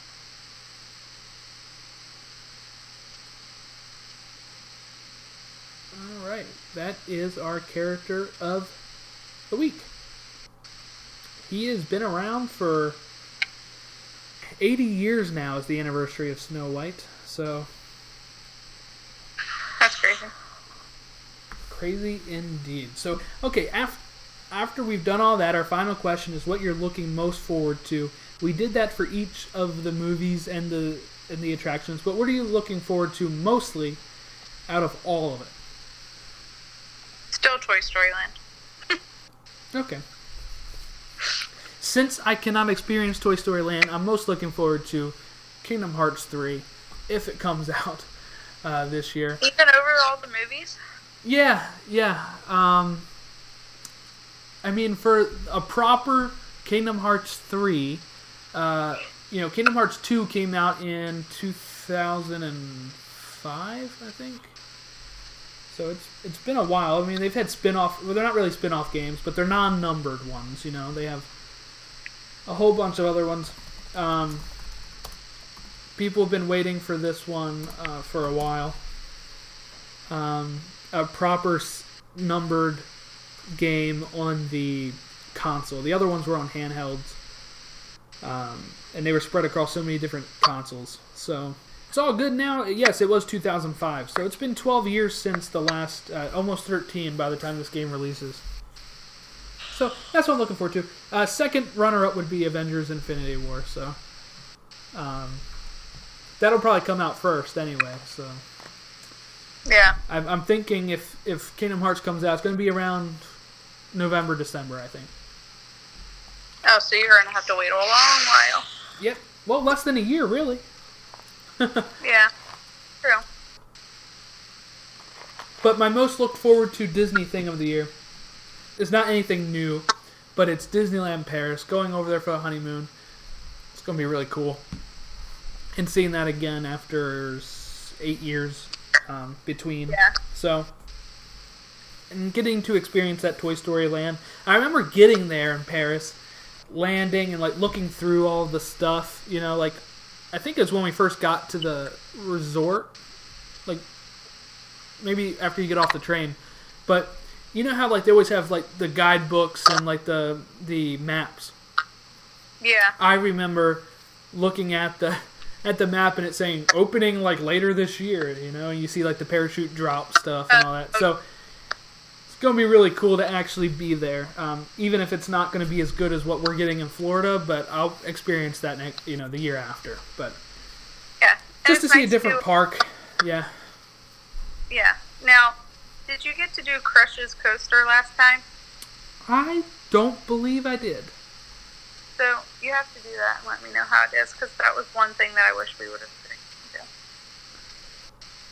Alright, that is our character of the week. He has been around for eighty years now, is the anniversary of Snow White, so... That's crazy. Crazy indeed. So, okay, af- after we've done all that, our final question is what you're looking most forward to. We did that for each of the movies and the and the attractions, but what are you looking forward to mostly out of all of it? Still Toy Story Land. Okay. Since I cannot experience Toy Story Land, I'm most looking forward to Kingdom Hearts three, if it comes out. Uh, this year. Even over all the movies? Yeah, yeah. Um, I mean, for a proper Kingdom Hearts three, uh, you know, Kingdom Hearts two came out in two thousand five, I think. So it's it's been a while. I mean, they've had spin-off... Well, they're not really spin-off games, but they're non-numbered ones, you know. They have a whole bunch of other ones. Um... People have been waiting for this one uh, for a while. Um, a proper s- numbered game on the console. The other ones were on handhelds. Um, and they were spread across so many different consoles. So it's all good now. Yes, it was two thousand five. So it's been twelve years since the last... Uh, almost thirteen by the time this game releases. So that's what I'm looking forward to. Uh, second runner-up would be Avengers: Infinity War. So... Um, That'll probably come out first anyway, so... Yeah. I'm, I'm thinking if, if Kingdom Hearts comes out, it's going to be around November, December, I think. Oh, so you're going to have to wait a long while. Yep. Well, less than a year, really. Yeah. True. But my most looked forward to Disney thing of the year is not anything new, but it's Disneyland Paris, going over there for a honeymoon. It's going to be really cool. And seeing that again after eight years um, between. Yeah. So, and getting to experience that Toy Story Land. I remember getting there in Paris, landing and, like, looking through all the stuff. You know, like, I think it was when we first got to the resort. Like, maybe after you get off the train. But, you know how, like, they always have, like, the guidebooks and, like, the the maps? Yeah. I remember looking at the... At the map, and it's saying opening like later this year, you know, and you see like the parachute drop stuff and all that. So it's going to be really cool to actually be there, um, even if it's not going to be as good as what we're getting in Florida. But I'll experience that next, you know, the year after. But yeah, just to see a different park. Yeah. Yeah. Now, did you get to do Crush's Coaster last time? I don't believe I did. So you have to do that and let me know how it is, because that was one thing that I wish we would have done.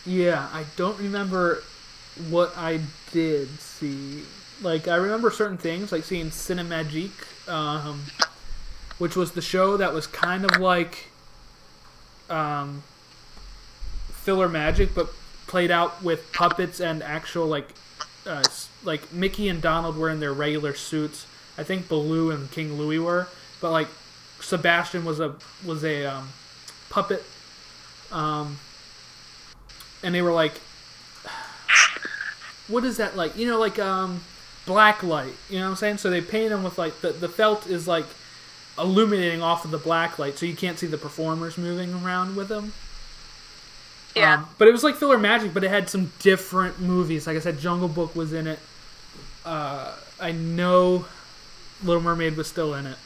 Yeah, I don't remember what I did see. Like, I remember certain things, like seeing Cinemagique, um, which was the show that was kind of like um, Filler Magic, but played out with puppets and actual, like, uh, like Mickey and Donald were in their regular suits. I think Baloo and King Louie were, but like Sebastian was a was a um, puppet, um, and they were like, what is that like? You know, like um, black light. You know what I'm saying? So they paint them with like the the felt is like illuminating off of the black light, so you can't see the performers moving around with them. Yeah. Um, but it was like Filler Magic, but it had some different movies. Like I said, Jungle Book was in it. Uh, I know Little Mermaid was still in it.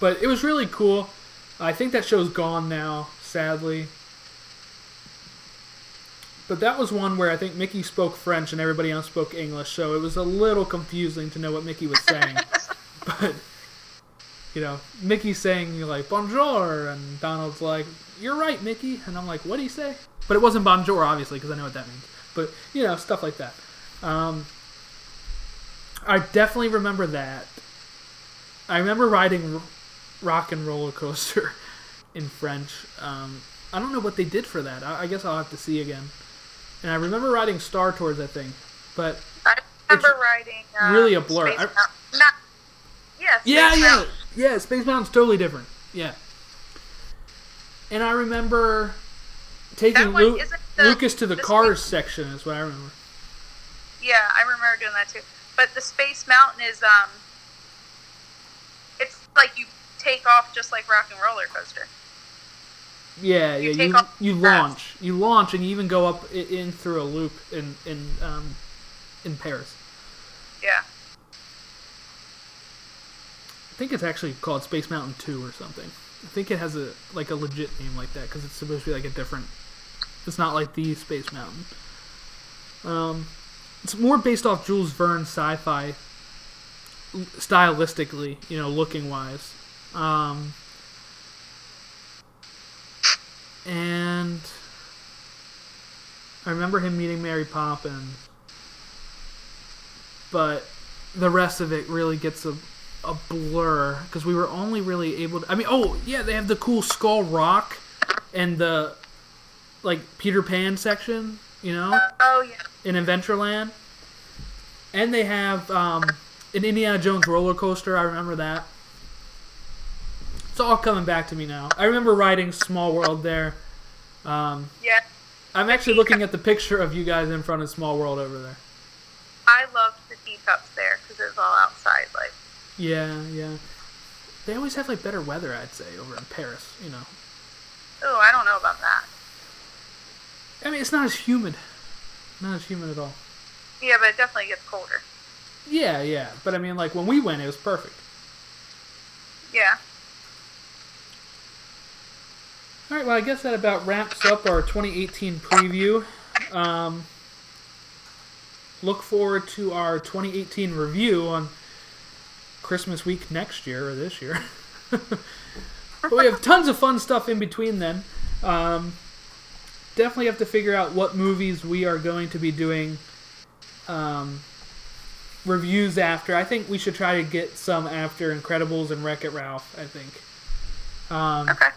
But it was really cool. I think that show's gone now, sadly. But that was one where I think Mickey spoke French and everybody else spoke English, so it was a little confusing to know what Mickey was saying. But, you know, Mickey's saying, like, bonjour, and Donald's like, you're right, Mickey. And I'm like, what do you say? But it wasn't bonjour, obviously, because I know what that means. But, you know, stuff like that. Um, I definitely remember that. I remember riding Rock and Roller Coaster in French. Um, I don't know what they did for that. I, I guess I'll have to see again. And I remember riding Star Tours, I think. But I remember riding... Uh, really a blur. Space I, Mou- not, yeah, Space yeah, yeah. Yeah, Space Mountain's totally different. Yeah. And I remember taking one, Lu- the, Lucas to the, the Cars space- section is what I remember. Yeah, I remember doing that too. But the Space Mountain is, um, it's like you take off just like Rock and Roller Coaster. Yeah, you yeah, you, off- you launch. You launch and you even go up in, in through a loop in, in, um, in Paris. Yeah. I think it's actually called Space Mountain two or something. I think it has a like a legit name like that, because it's supposed to be like a different... It's not like the Space Mountain. Um, it's more based off Jules Verne sci-fi, stylistically, you know, looking-wise. Um, and I remember him meeting Mary Poppins, but the rest of it really gets a... a blur, because we were only really able to... I mean, oh, yeah, they have the cool Skull Rock and the, like, Peter Pan section, you know? Uh, oh, yeah. In Adventureland. And they have um, an Indiana Jones roller coaster. I remember that. It's all coming back to me now. I remember riding Small World there. Um, yeah. I'm actually looking at the picture of you guys in front of Small World over there. I loved the teacups there, because it was all outside, like... Yeah, yeah. They always have, like, better weather, I'd say, over in Paris, you know. Oh, I don't know about that. I mean, it's not as humid. Not as humid at all. Yeah, but it definitely gets colder. Yeah, yeah. But, I mean, like, when we went, it was perfect. Yeah. All right, well, I guess that about wraps up our twenty eighteen preview. Um, look forward to our twenty eighteen review on Christmas week next year, or this year. But we have tons of fun stuff in between then. Um, definitely have to figure out what movies we are going to be doing um, reviews after. I think we should try to get some after Incredibles and Wreck-It Ralph, I think. Um, okay.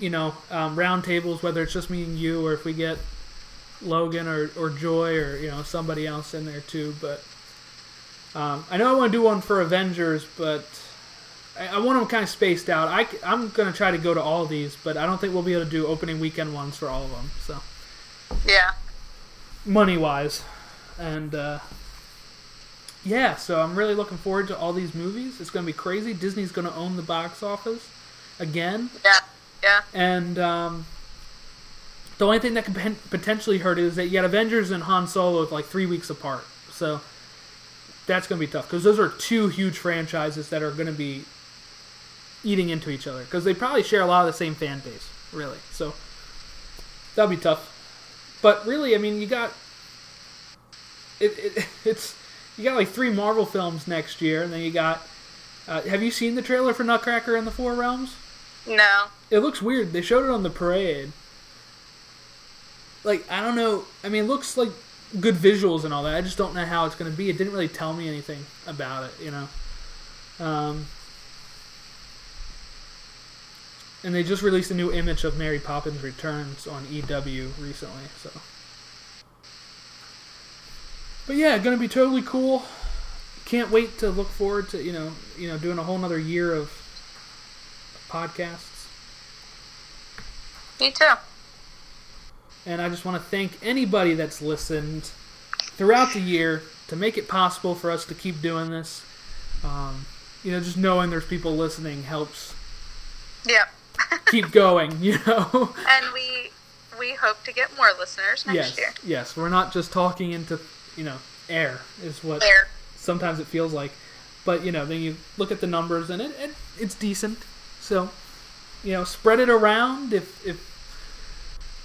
You know, um, round tables, whether it's just me and you, or if we get Logan or, or Joy or, you know, somebody else in there too, but... Um, I know I want to do one for Avengers, but I, I want them kind of spaced out. I, I'm going to try to go to all these, but I don't think we'll be able to do opening weekend ones for all of them. So, yeah. Money-wise. And, uh, yeah, so I'm really looking forward to all these movies. It's going to be crazy. Disney's going to own the box office again. Yeah, yeah. And um, The only thing that could potentially hurt is that you had Avengers and Han Solo like three weeks apart. So that's going to be tough because those are two huge franchises that are going to be eating into each other because they probably share a lot of the same fan base, really. So that'll be tough. But really, I mean, you got it, it. It's you got like three Marvel films next year, and then you got. Uh, have you seen the trailer for Nutcracker and the Four Realms? No. It looks weird. They showed it on the parade. Like, I don't know. I mean, it looks like good visuals and all that. I just don't know how it's going to be. It didn't really tell me anything about it, you know. Um, and they just released a new image of Mary Poppins Returns on E W recently, so. But yeah, going to be totally cool. Can't wait to look forward to, you know, you know, doing a whole nother year of podcasts. Me too. And I just want to thank anybody that's listened throughout the year to make it possible for us to keep doing this. Um, you know, just knowing there's people listening helps. Yeah. Keep going, you know. And we we hope to get more listeners next yes, year. Yes, we're not just talking into, you know, air is what air. Sometimes it feels like. But, you know, then you look at the numbers and it, it it's decent. So, you know, spread it around if if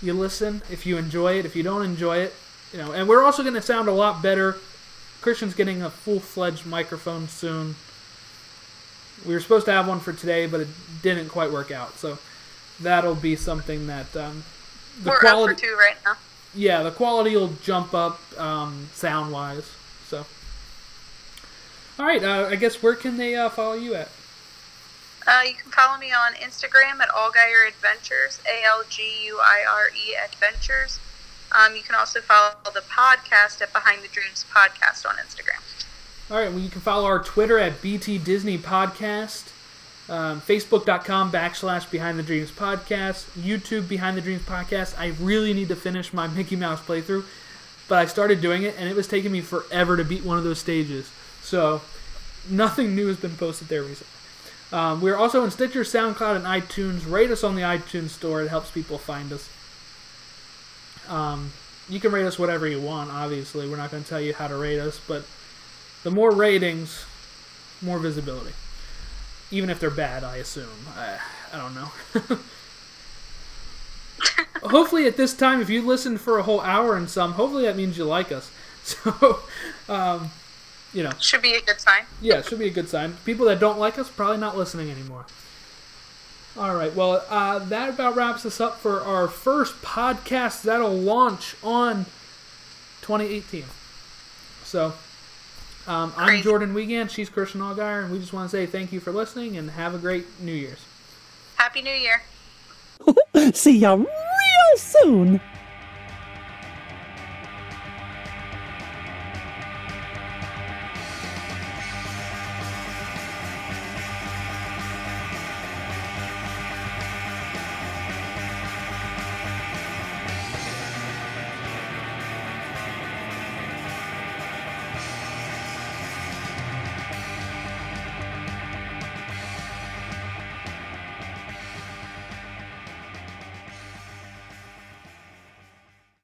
you listen, if you enjoy it, if you don't enjoy it, you know. And we're also going to sound a lot better. Christian's getting a full-fledged microphone soon. We were supposed to have one for today, but it didn't quite work out. So that'll be something that um, the we're quality up for two right now. Yeah, the quality will jump up um, sound-wise. So, all right. Uh, I guess where can they uh, follow you at? Uh, you can follow me on Instagram at Allgaier Adventures, A L G U I R E Adventures. Um, you can also follow the podcast at Behind the Dreams Podcast on Instagram. All right, well, you can follow our Twitter at B T Disney Podcast, um, Facebook.com backslash Behind the Dreams Podcast, YouTube Behind the Dreams Podcast. I really need to finish my Mickey Mouse playthrough, but I started doing it, and it was taking me forever to beat one of those stages. So nothing new has been posted there recently. Um, we're also on Stitcher, SoundCloud, and iTunes. Rate us on the iTunes store. It helps people find us. Um, you can rate us whatever you want, obviously. We're not going to tell you how to rate us, but the more ratings, more visibility. Even if they're bad, I assume. I, I don't know. Hopefully at this time, if you listened for a whole hour and some, hopefully that means you like us. So, um... you know. Should be a good sign. Yeah, should be a good sign. People that don't like us, probably not listening anymore. All right, well, uh, that about wraps us up for our first podcast that'll launch on twenty eighteen. So, um, I'm Jordan Wiegand, she's Christian Allgaier, and we just want to say thank you for listening and have a great New Year's. Happy New Year. See ya real soon.